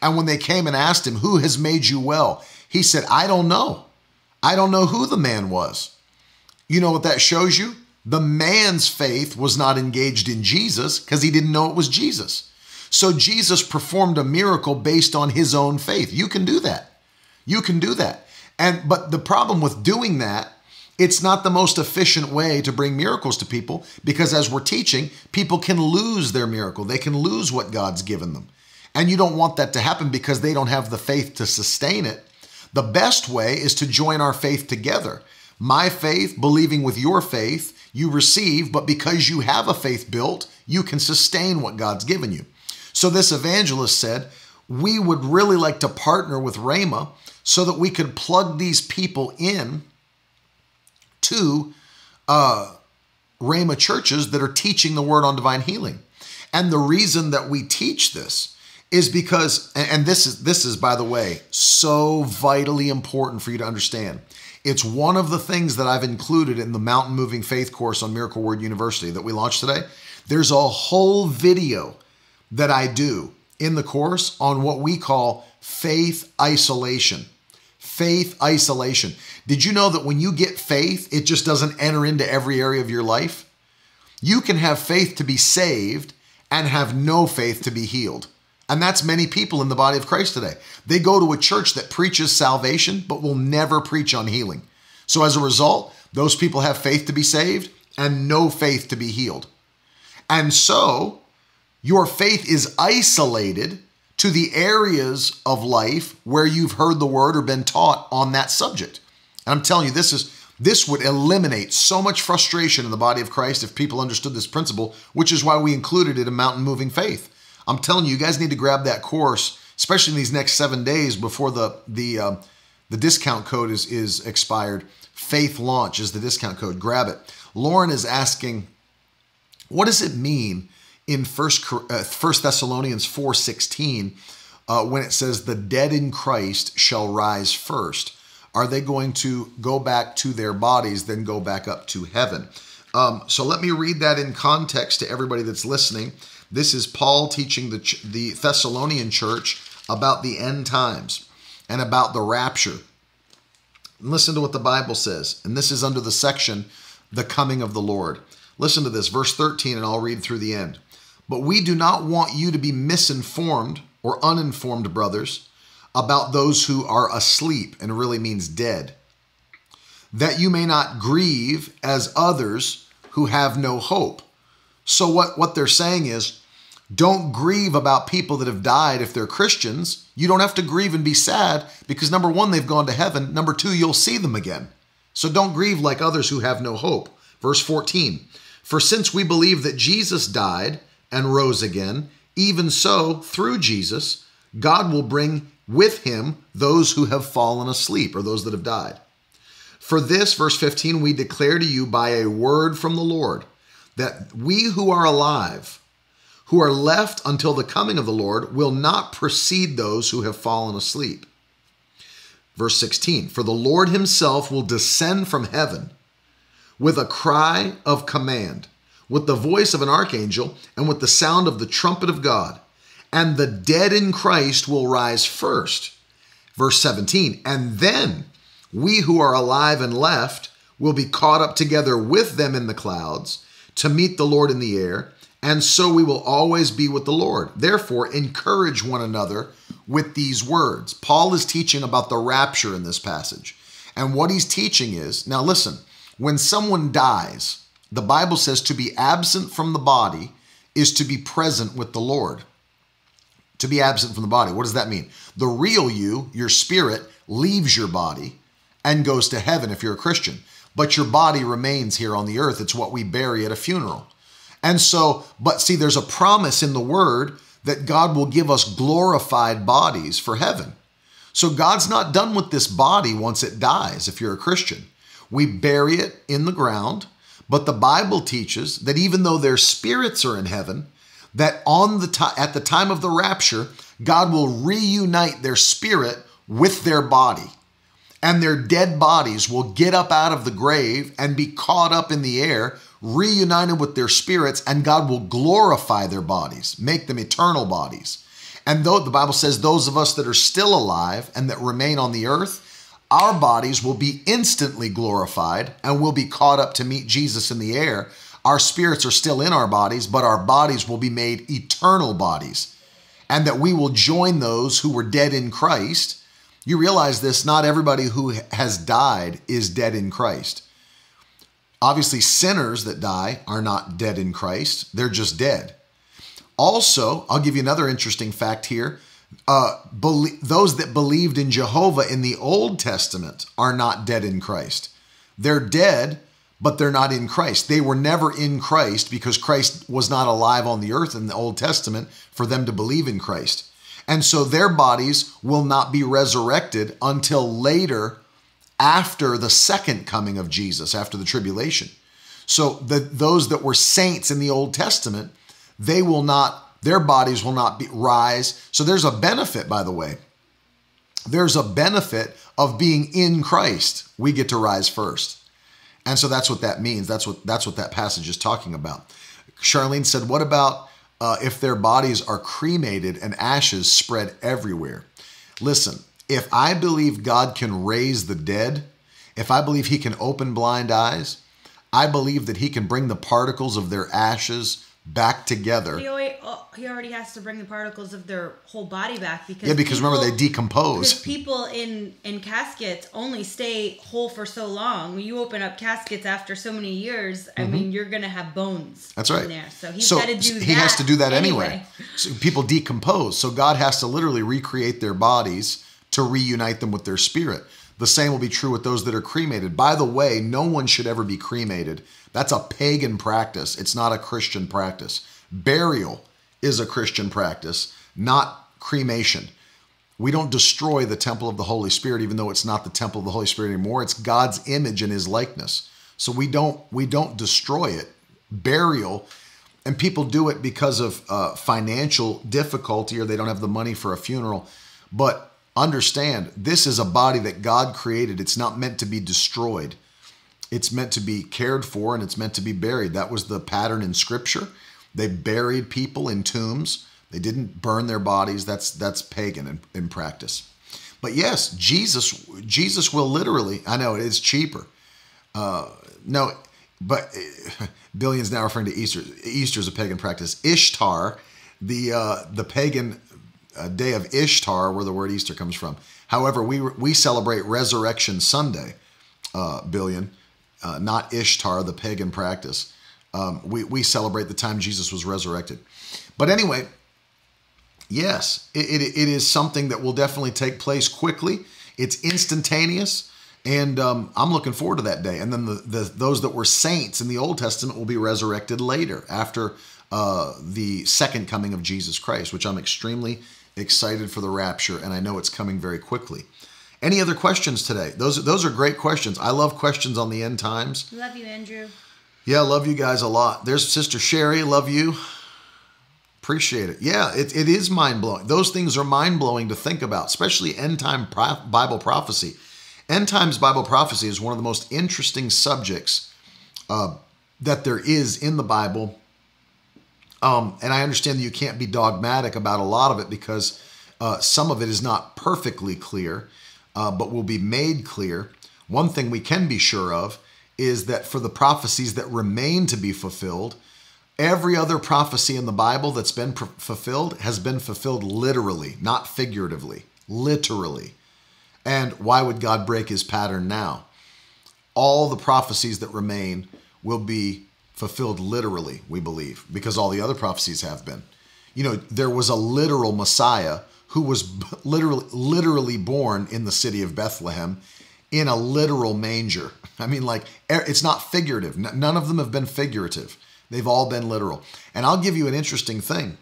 And when they came and asked him, who has made you well? He said, I don't know. I don't know who the man was. You know what that shows you? The man's faith was not engaged in Jesus because he didn't know it was Jesus. So Jesus performed a miracle based on his own faith. You can do that. You can do that. But the problem with doing that, it's not the most efficient way to bring miracles to people, because as we're teaching, people can lose their miracle. They can lose what God's given them. And you don't want that to happen because they don't have the faith to sustain it. The best way is to join our faith together. My faith, believing with your faith, you receive, but because you have a faith built, you can sustain what God's given you. So this evangelist said, we would really like to partner with Rhema so that we could plug these people in to Rhema churches that are teaching the word on divine healing. And the reason that we teach this is because, and this is, by the way, so vitally important for you to understand. It's one of the things that I've included in the Mountain Moving Faith course on Miracle Word University that we launched today. There's a whole video that I do in the course on what we call faith isolation. Faith isolation. Did you know that when you get faith, it just doesn't enter into every area of your life? You can have faith to be saved and have no faith to be healed. And that's many people in the body of Christ today. They go to a church that preaches salvation, but will never preach on healing. So as a result, those people have faith to be saved and no faith to be healed. And so your faith is isolated to the areas of life where you've heard the word or been taught on that subject. And I'm telling you, this would eliminate so much frustration in the body of Christ if people understood this principle, which is why we included it in Mountain Moving Faith. I'm telling you, you guys need to grab that course, especially in these next 7 days before the discount code is expired. Faith Launch is the discount code. Grab it. Lauren is asking, what does it mean in 1 Thessalonians 4:16 when it says the dead in Christ shall rise first? are they going to go back to their bodies, then go back up to heaven? So let me read that in context to everybody that's listening. This is Paul teaching the Thessalonian church about the end times and about the rapture. And listen to what the Bible says. And this is under the section, the coming of the Lord. Listen to this, verse 13, and I'll read through the end. But we do not want you to be misinformed or uninformed, brothers, about those who are asleep, and really means dead, that you may not grieve as others who have no hope. So what they're saying is, don't grieve about people that have died if they're Christians. You don't have to grieve and be sad because, number one, they've gone to heaven. Number two, you'll see them again. So don't grieve like others who have no hope. Verse 14, for since we believe that Jesus died and rose again, even so, through Jesus, God will bring with him those who have fallen asleep, or those that have died. For this, verse 15, we declare to you by a word from the Lord, that we who are alive, who are left until the coming of the Lord, will not precede those who have fallen asleep. Verse 16, for the Lord himself will descend from heaven with a cry of command, with the voice of an archangel, and with the sound of the trumpet of God, and the dead in Christ will rise first. Verse 17, and then we who are alive and left will be caught up together with them in the clouds to meet the Lord in the air, and so we will always be with the Lord. Therefore, encourage one another with these words. Paul is teaching about the rapture in this passage, and what he's teaching is, now listen, when someone dies, the Bible says to be absent from the body is to be present with the Lord. To be absent from the body. What does that mean? The real you, your spirit, leaves your body and goes to heaven if you're a Christian. But your body remains here on the earth. It's what we bury at a funeral. And so, but see, there's a promise in the word that God will give us glorified bodies for heaven. So God's not done with this body once it dies if you're a Christian. We bury it in the ground, but the Bible teaches that even though their spirits are in heaven, that at the time of the rapture, God will reunite their spirit with their body, and their dead bodies will get up out of the grave and be caught up in the air, reunited with their spirits, and God will glorify their bodies, make them eternal bodies. And though the Bible says those of us that are still alive and that remain on the earth, our bodies will be instantly glorified and will be caught up to meet Jesus in the air. Our spirits are still in our bodies, but our bodies will be made eternal bodies, and that we will join those who were dead in Christ. You realize this, not everybody who has died is dead in Christ. Obviously, sinners that die are not dead in Christ. They're just dead. Also, I'll give you another interesting fact here. Those that believed in Jehovah in the Old Testament are not dead in Christ. They're dead, but they're not in Christ. They were never in Christ because Christ was not alive on the earth in the Old Testament for them to believe in Christ. And so their bodies will not be resurrected until later, after the second coming of Jesus, after the tribulation. So those that were saints in the Old Testament, they will not, their bodies will not rise. So there's a benefit, by the way. There's a benefit of being in Christ. We get to rise first. And so that's what that means. That's what that passage is talking about. Charlene said, what about if their bodies are cremated and ashes spread everywhere? Listen, if I believe God can raise the dead, if I believe he can open blind eyes, I believe that he can bring the particles of their ashes back together. He already has to bring the particles of their whole body back, because people, remember, they decompose. Because people in caskets only stay whole for so long. When you open up caskets after so many years, I mean, you're going to have bones. That's right. In there. So he has to do that anyway. So people decompose. So God has to literally recreate their bodies to reunite them with their spirit. The same will be true with those that are cremated. By the way, no one should ever be cremated. That's a pagan practice. It's not a Christian practice. Burial is a Christian practice, not cremation. We don't destroy the temple of the Holy Spirit, even though it's not the temple of the Holy Spirit anymore. It's God's image and his likeness. So we don't destroy it. Burial, and people do it because of financial difficulty, or they don't have the money for a funeral. But Understand, this is a body that God created. It's not meant to be destroyed. It's meant to be cared for, and it's meant to be buried. That was the pattern in Scripture. They buried people in tombs. They didn't burn their bodies. That's pagan in practice. But yes, Jesus will literally, I know it is cheaper. No, but Billion's now referring to Easter. Easter is a pagan practice. Ishtar, the pagan day of Ishtar, where the word Easter comes from. However, we celebrate Resurrection Sunday, Billion, not Ishtar, the pagan practice. We celebrate the time Jesus was resurrected. But anyway, yes, it is something that will definitely take place quickly. It's instantaneous, and I'm looking forward to that day. And then those that were saints in the Old Testament will be resurrected later, after the second coming of Jesus Christ, which I'm extremely excited for the rapture, and I know it's coming very quickly. Any other questions today? Those are great questions. I love questions on the end times. Love you, Andrew. Yeah, love you guys a lot. There's Sister Sherry. Love you. Appreciate it. Yeah, it is mind-blowing. Those things are mind-blowing to think about, especially end-time Bible prophecy. End-times Bible prophecy is one of the most interesting subjects that there is in the Bible. And I understand that you can't be dogmatic about a lot of it, because some of it is not perfectly clear, but will be made clear. One thing we can be sure of is that for the prophecies that remain to be fulfilled, every other prophecy in the Bible that's been fulfilled has been fulfilled literally, not figuratively, literally. And why would God break his pattern now? All the prophecies that remain will be fulfilled literally, we believe, because all the other prophecies have been. You know, there was a literal Messiah who was literally born in the city of Bethlehem in a literal manger. I mean, like, it's not figurative. None of them have been figurative. They've all been literal. And I'll give you an interesting thing.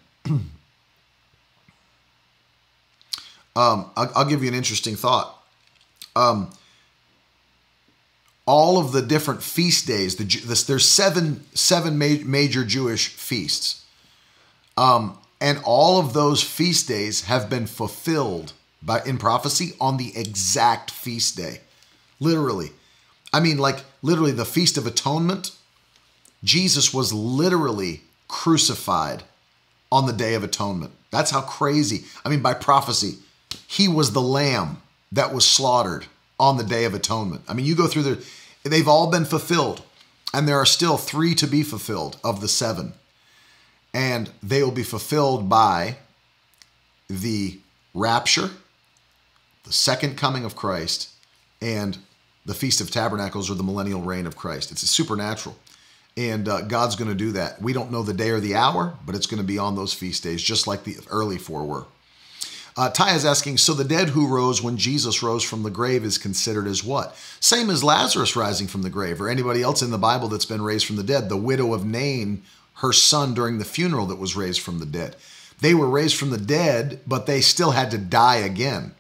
I'll give you an interesting thought. All of the different feast days, there's seven major Jewish feasts. And all of those feast days have been fulfilled in prophecy on the exact feast day. Literally. I mean, like, literally the Feast of Atonement. Jesus was literally crucified on the Day of Atonement. That's how crazy. I mean, by prophecy, he was the lamb that was slaughtered on the Day of Atonement. I mean, you go through they've all been fulfilled, and there are still three to be fulfilled of the seven. And they will be fulfilled by the rapture, the second coming of Christ, and the Feast of Tabernacles, or the millennial reign of Christ. It's supernatural. And God's going to do that. We don't know the day or the hour, but it's going to be on those feast days, just like the early four were. Ty is asking, so the dead who rose when Jesus rose from the grave is considered as what? Same as Lazarus rising from the grave, or anybody else in the Bible that's been raised from the dead. The widow of Nain, her son during the funeral, that was raised from the dead. They were raised from the dead, but they still had to die again.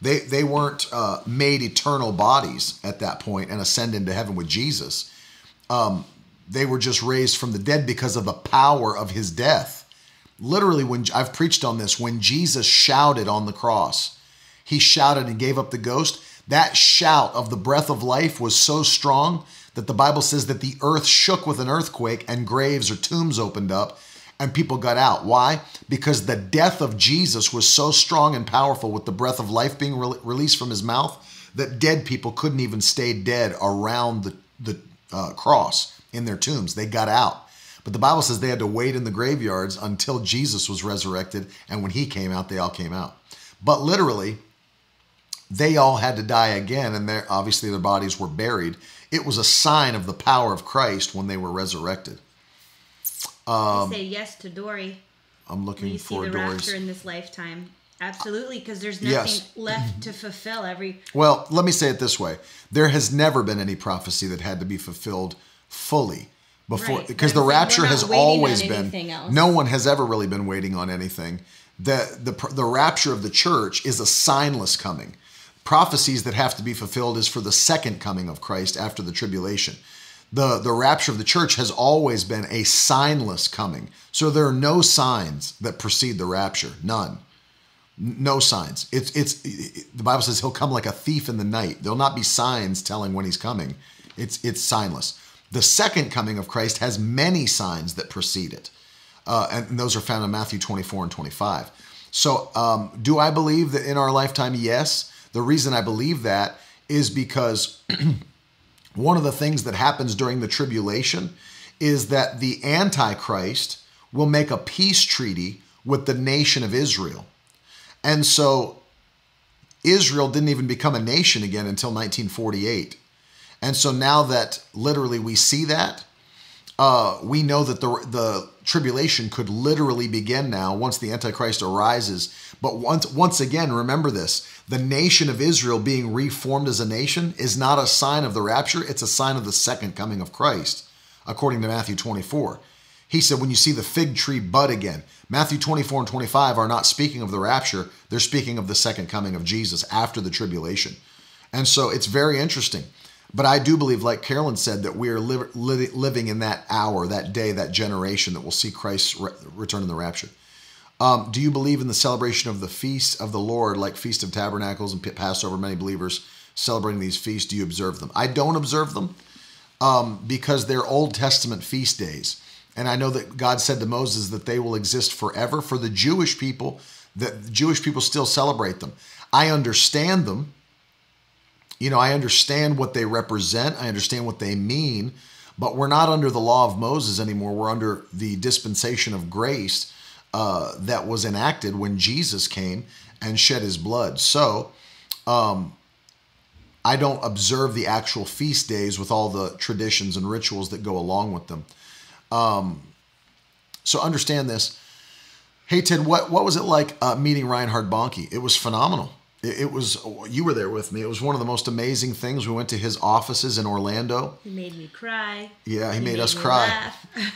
They weren't made eternal bodies at that point and ascend into heaven with Jesus. They were just raised from the dead because of the power of his death. Literally, when I've preached on this, when Jesus shouted on the cross, he shouted and gave up the ghost. That shout of the breath of life was so strong that the Bible says that the earth shook with an earthquake, and graves or tombs opened up, and people got out. Why? Because the death of Jesus was so strong and powerful, with the breath of life being released from his mouth, that dead people couldn't even stay dead around the cross in their tombs. They got out. But the Bible says they had to wait in the graveyards until Jesus was resurrected. And when he came out, they all came out. But literally, they all had to die again. And obviously their bodies were buried. It was a sign of the power of Christ when they were resurrected. I say yes to Dory. I'm looking for Dory's. You see the rapture in this lifetime. Absolutely, because there's nothing left to fulfill. Well, let me say it this way. There has never been any prophecy that had to be fulfilled fully. Before, because the rapture has always been, no one has ever really been waiting on anything. The rapture of the church is a signless coming. Prophecies that have to be fulfilled is for the second coming of Christ after the tribulation. The rapture of the church has always been a signless coming. So there are no signs that precede the rapture, none. No signs. The Bible says he'll come like a thief in the night. There'll not be signs telling when he's coming. It's signless. The second coming of Christ has many signs that precede it. And those are found in Matthew 24 and 25. So do I believe that in our lifetime? Yes. The reason I believe that is because one of the things that happens during the tribulation is that the Antichrist will make a peace treaty with the nation of Israel. And so Israel didn't even become a nation again until 1948. And so now that literally we see that, we know that the tribulation could literally begin now once the Antichrist arises. But once again, remember this, the nation of Israel being reformed as a nation is not a sign of the rapture. It's a sign of the second coming of Christ, according to Matthew 24. He said, when you see the fig tree bud again, Matthew 24 and 25 are not speaking of the rapture. They're speaking of the second coming of Jesus after the tribulation. And so it's very interesting. But I do believe, like Carolyn said, that we are living in that hour, that day, that generation that will see Christ's return in the rapture. Do you believe in the celebration of the feast of the Lord, like Feast of Tabernacles and Passover? Many believers celebrating these feasts. Do you observe them? I don't observe them because they're Old Testament feast days. And I know that God said to Moses that they will exist forever for the Jewish people, that the Jewish people still celebrate them. I understand them. You know, I understand what they represent. I understand what they mean, but we're not under the law of Moses anymore. We're under the dispensation of grace that was enacted when Jesus came and shed his blood. So I don't observe the actual feast days with all the traditions and rituals that go along with them. So understand this. Hey, Ted, what was it like meeting Reinhard Bonnke? It was phenomenal. It was, you were there with me. It was one of the most amazing things. We went to his offices in Orlando. He made me cry. Yeah, he made us cry.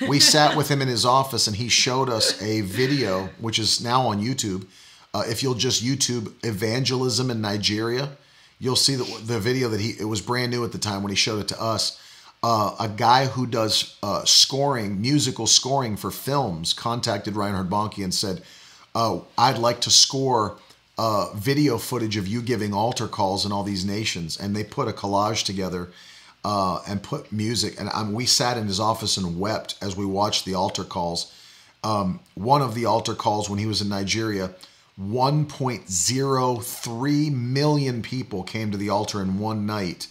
We sat with him in his office and he showed us a video, which is now on YouTube. If you'll just YouTube evangelism in Nigeria, you'll see the video that it was brand new at the time when he showed it to us. A guy who does musical scoring for films, contacted Reinhard Bonnke and said, I'd like to score video footage of you giving altar calls in all these nations. And they put a collage together and put music. And we sat in his office and wept as we watched the altar calls. One of the altar calls when he was in Nigeria, 1.03 million people came to the altar in one night.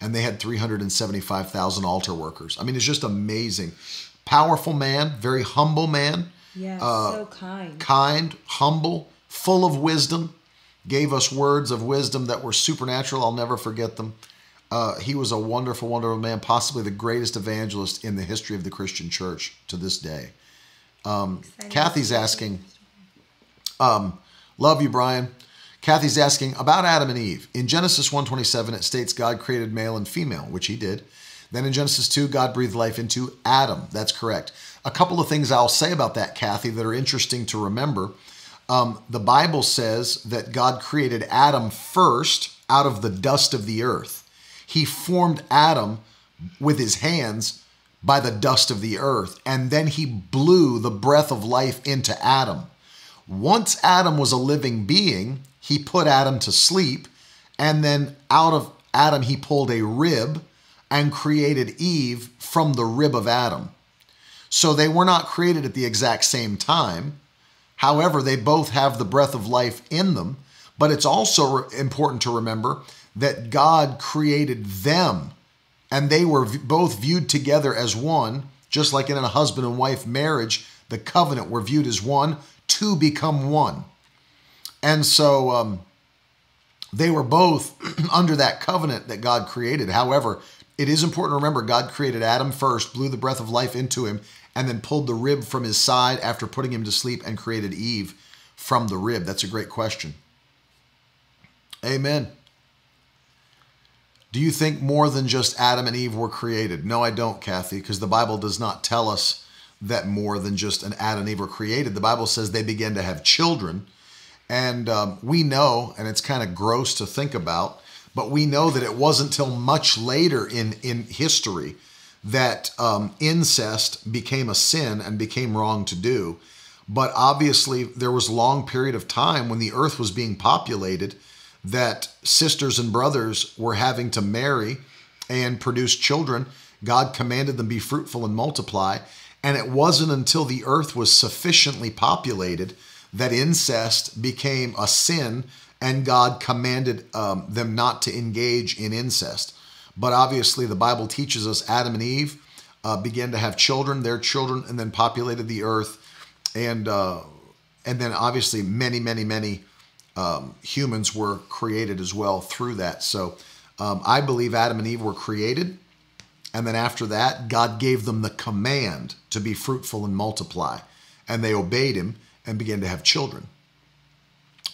And they had 375,000 altar workers. I mean, it's just amazing. Powerful man, very humble man. Yeah, so kind. Kind, humble, full of wisdom. Gave us words of wisdom that were supernatural. I'll never forget them. He was a wonderful, wonderful man, possibly the greatest evangelist in the history of the Christian church to this day. Kathy's asking, love you, Brian. Kathy's asking about Adam and Eve. In Genesis 1:27, it states God created male and female, which he did. Then in Genesis 2, God breathed life into Adam. That's correct. A couple of things I'll say about that, Kathy, that are interesting to remember. The Bible says that God created Adam first out of the dust of the earth. He formed Adam with his hands by the dust of the earth, and then he blew the breath of life into Adam. Once Adam was a living being, he put Adam to sleep, and then out of Adam, he pulled a rib and created Eve from the rib of Adam. So they were not created at the exact same time. However, they both have the breath of life in them, but it's also important to remember that God created them, and they were both viewed together as one, just like in a husband and wife marriage, the covenant were viewed as one to become one. And so they were both under that covenant that God created. However, it is important to remember God created Adam first, blew the breath of life into him, and then pulled the rib from his side after putting him to sleep and created Eve from the rib. That's a great question. Amen. Do you think more than just Adam and Eve were created? No, I don't, Kathy, because the Bible does not tell us that more than just an Adam and Eve were created. The Bible says they began to have children. And we know, and it's kind of gross to think about, but we know that it wasn't till much later in history that incest became a sin and became wrong to do. But obviously there was a long period of time when the earth was being populated that sisters and brothers were having to marry and produce children. God commanded them be fruitful and multiply. And it wasn't until the earth was sufficiently populated that incest became a sin, and God commanded them not to engage in incest. But obviously the Bible teaches us Adam and Eve began to have children, their children, and then populated the earth. And then obviously many humans were created as well through that. So I believe Adam and Eve were created. And then after that, God gave them the command to be fruitful and multiply. And they obeyed him and began to have children.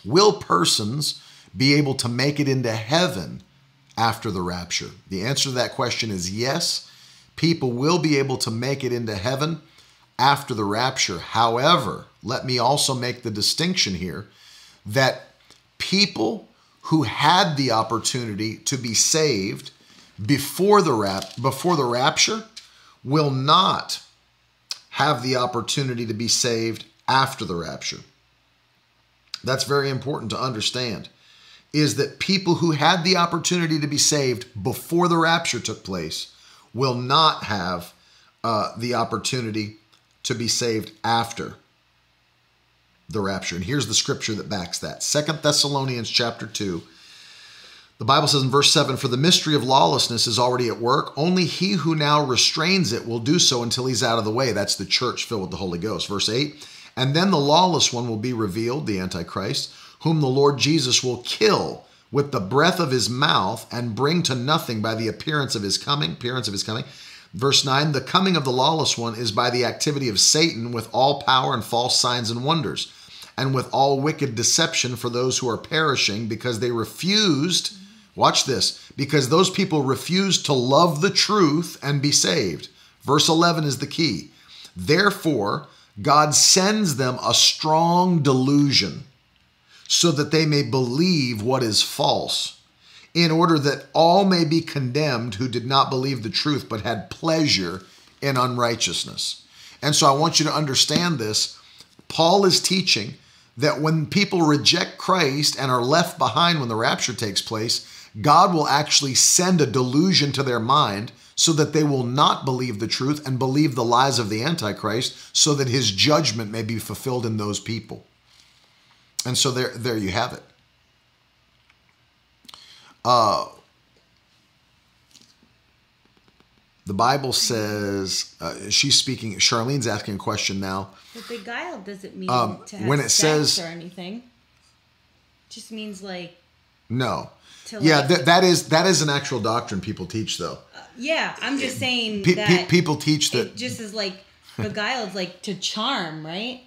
Will persons be able to make it into heaven after the rapture? The answer to that question is yes. People will be able to make it into heaven after the rapture. However, let me also make the distinction here that people who had the opportunity to be saved before the rapture will not have the opportunity to be saved after the rapture. That's very important to understand, is that people who had the opportunity to be saved before the rapture took place will not have the opportunity to be saved after the rapture. And here's the scripture that backs that. 2 Thessalonians chapter 2. The Bible says in verse 7, "For the mystery of lawlessness is already at work. Only he who now restrains it will do so until he's out of the way." That's the church filled with the Holy Ghost. Verse 8, "And then the lawless one will be revealed," the Antichrist, "whom the Lord Jesus will kill with the breath of his mouth and bring to nothing by the appearance of his coming." Verse 9, "The coming of the lawless one is by the activity of Satan with all power and false signs and wonders, and with all wicked deception for those who are perishing because they refused," watch this, "because those people refused to love the truth and be saved." Verse 11 is the key. "Therefore, God sends them a strong delusion so that they may believe what is false, in order that all may be condemned who did not believe the truth but had pleasure in unrighteousness." And so I want you to understand this. Paul is teaching that when people reject Christ and are left behind when the rapture takes place, God will actually send a delusion to their mind so that they will not believe the truth and believe the lies of the Antichrist, so that his judgment may be fulfilled in those people. And so there you have it. The Bible says, she's speaking, Charlene's asking a question now. But beguiled doesn't mean to have when it sex says, or anything. It just means like... No. Yeah, like, that is an actual doctrine people teach, though. Yeah, I'm just saying that... People teach that... It just is like, beguiled, like to charm, right?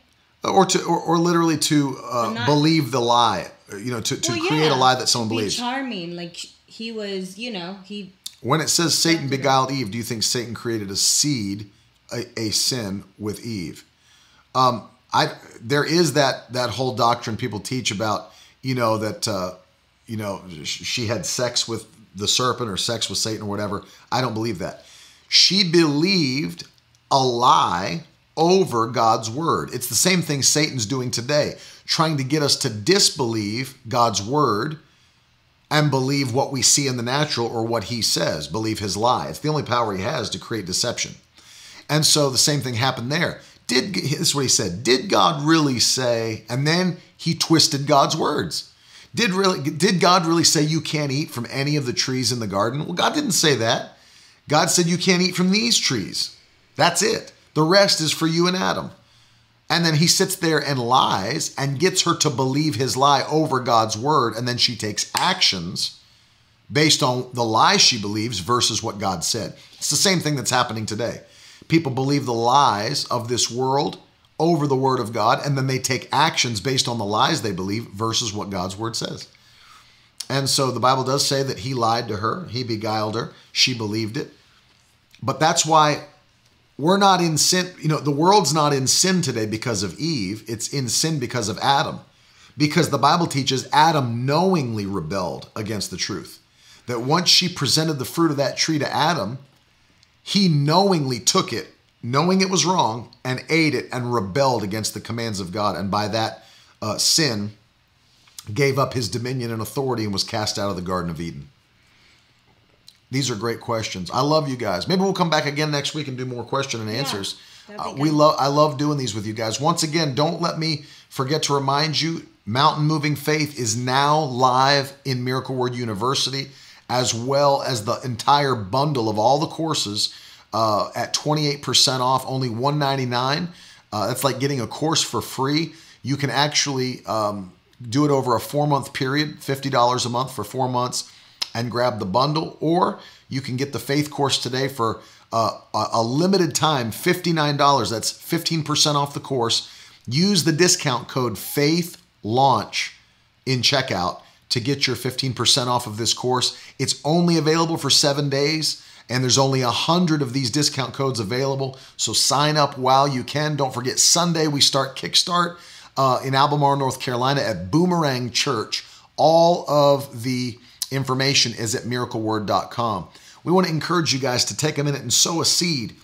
Or literally to believe the lie, you know, to create a lie that someone believes. Charming, like he was, you know, he... When it says Satan beguiled Eve, do you think Satan created a seed, a sin with Eve? There is that whole doctrine people teach about, you know, that, you know, she had sex with the serpent or sex with Satan or whatever. I don't believe that. She believed a lie over God's word. It's the same thing Satan's doing today, trying to get us to disbelieve God's word and believe what we see in the natural or what he says, believe his lie. It's the only power he has to create deception. And so the same thing happened there. This is what he said. Did God really say, and then he twisted God's words. Did God really say you can't eat from any of the trees in the garden? Well, God didn't say that. God said you can't eat from these trees. That's it. The rest is for you and Adam. And then he sits there and lies and gets her to believe his lie over God's word. And then she takes actions based on the lie she believes versus what God said. It's the same thing that's happening today. People believe the lies of this world over the word of God, and then they take actions based on the lies they believe versus what God's word says. And so the Bible does say that he lied to her. He beguiled her. She believed it. But that's why... We're not in sin, you know, the world's not in sin today because of Eve. It's in sin because of Adam, because the Bible teaches Adam knowingly rebelled against the truth. That once she presented the fruit of that tree to Adam, he knowingly took it knowing it was wrong, and ate it and rebelled against the commands of God. And by that sin, gave up his dominion and authority and was cast out of the Garden of Eden. These are great questions. I love you guys. Maybe we'll come back again next week and do more question and answers. Yeah, I love doing these with you guys. Once again, don't let me forget to remind you, Mountain Moving Faith is now live in Miracle Word University, as well as the entire bundle of all the courses at 28% off, only $199. That's like getting a course for free. You can actually do it over a 4-month period, $50 a month for 4 months, and grab the bundle. Or you can get the faith course today for a limited time, $59. That's 15% off the course. Use the discount code FAITHLAUNCH in checkout to get your 15% off of this course. It's only available for 7 days, and there's only 100 of these discount codes available. So sign up while you can. Don't forget, Sunday we start Kickstart in Albemarle, North Carolina at Boomerang Church. All of the information is at miracleword.com. We want to encourage you guys to take a minute and sow a seed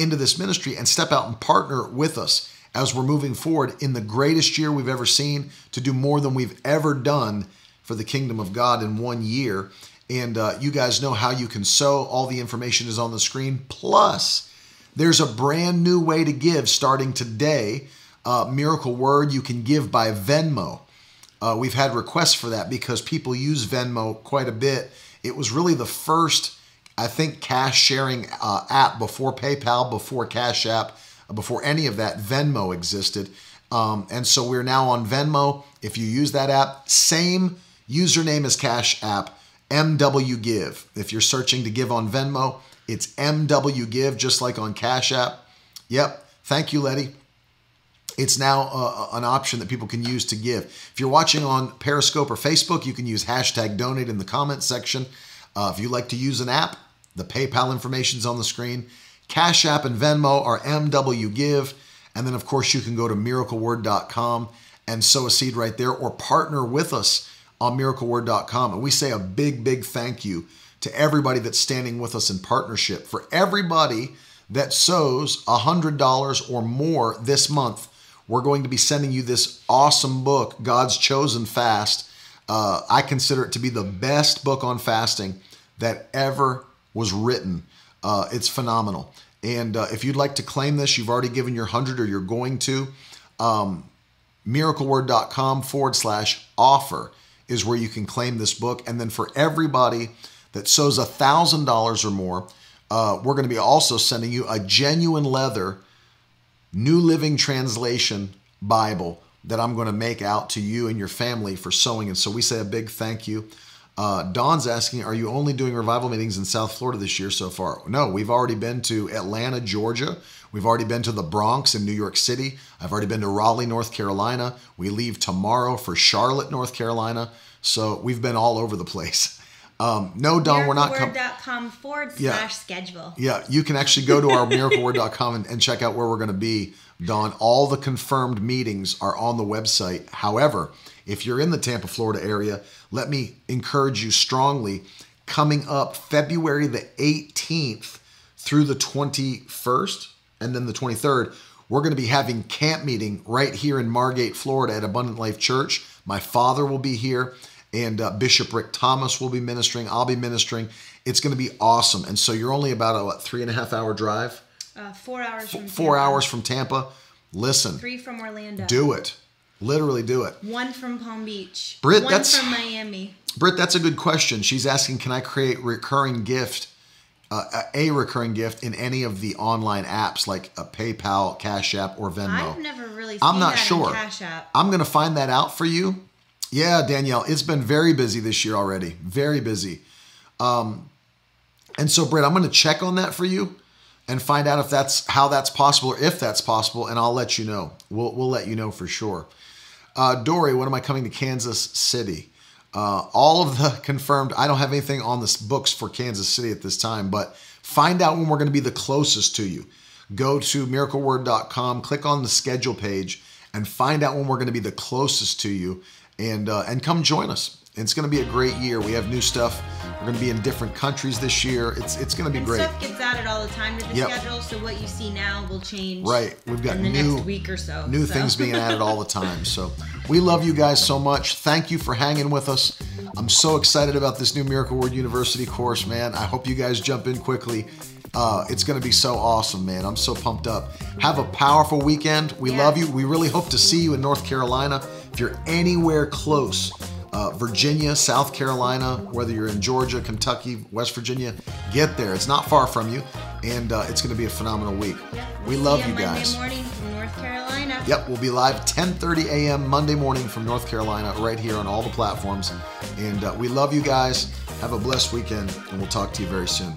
into this ministry and step out and partner with us as we're moving forward in the greatest year we've ever seen to do more than we've ever done for the kingdom of God in 1 year. And you guys know how you can sow. All the information is on the screen. Plus, there's a brand new way to give starting today. Miracle Word, you can give by Venmo. We've had requests for that because people use Venmo quite a bit. It was really the first, I think, cash sharing app before PayPal, before Cash App, before any of that. Venmo existed. And so we're now on Venmo. If you use that app, same username as Cash App, MWGive. If you're searching to give on Venmo, it's MWGive, just like on Cash App. Yep. Thank you, Letty. It's now an option that people can use to give. If you're watching on Periscope or Facebook, you can use #donate in the comments section. If you like to use an app, the PayPal information's on the screen. Cash App and Venmo are MWGive. And then, of course, you can go to miracleword.com and sow a seed right there, or partner with us on miracleword.com. And we say a big, big thank you to everybody that's standing with us in partnership. For everybody that sows $100 or more this month, we're going to be sending you this awesome book, God's Chosen Fast. I consider it to be the best book on fasting that ever was written. It's phenomenal. And if you'd like to claim this, you've already given your 100 or you're going to, miracleword.com/offer is where you can claim this book. And then for everybody that sows $1,000 or more, we're going to be also sending you a genuine leather New Living Translation Bible that I'm going to make out to you and your family for sowing. And so we say a big thank you. Don's asking, are you only doing revival meetings in South Florida this year so far? No, we've already been to Atlanta, Georgia. We've already been to the Bronx in New York City. I've already been to Raleigh, North Carolina. We leave tomorrow for Charlotte, North Carolina. So we've been all over the place. No, Don, we're not coming. miracleword.com/schedule. Yeah, you can actually go to our miracleword.com and check out where we're going to be, Don. All the confirmed meetings are on the website. However, if you're in the Tampa, Florida area, let me encourage you strongly. Coming up February the 18th through the 21st and then the 23rd, we're going to be having camp meeting right here in Margate, Florida at Abundant Life Church. My father will be here. And Bishop Rick Thomas will be ministering. I'll be ministering. It's going to be awesome. And so you're only about a 3.5 hour drive? 4 hours from Tampa. 4 hours from Tampa. Listen. 3 from Orlando. Do it. Literally do it. 1 from Palm Beach. Britt, 1 from Miami. Britt, that's a good question. She's asking, can I create a recurring gift in any of the online apps like a PayPal, Cash App, or Venmo? I've never really seen that on Cash App. I'm going to find that out for you. Yeah, Danielle, it's been very busy this year already. Very busy. And so, Britt, I'm going to check on that for you and find out if that's how that's possible or if that's possible, and I'll let you know. We'll let you know for sure. Dory, when am I coming to Kansas City? All of the confirmed, I don't have anything on the books for Kansas City at this time, but find out when we're going to be the closest to you. Go to miracleword.com, click on the schedule page, and find out when we're going to be the closest to you. And come join us. It's going to be a great year. We have new stuff We're gonna be in different countries this year. It's gonna be great. Stuff gets added all the time to the schedule, so what you see now will change. Right, we've got new things being added all the time. So we love you guys so much. Thank you for hanging with us. I'm so excited about this new Miracle Word University course, man. I hope you guys jump in quickly. It's gonna be so awesome, man. I'm so pumped up. Have a powerful weekend. We love you. We really hope to see you in North Carolina. If you're anywhere close, Virginia, South Carolina, whether you're in Georgia, Kentucky, West Virginia, get there. It's not far from you, and it's going to be a phenomenal week. Yep. We love you guys. Monday morning from North Carolina. Yep, we'll be live 10:30 a.m. Monday morning from North Carolina, right here on all the platforms. And we love you guys. Have a blessed weekend, and we'll talk to you very soon.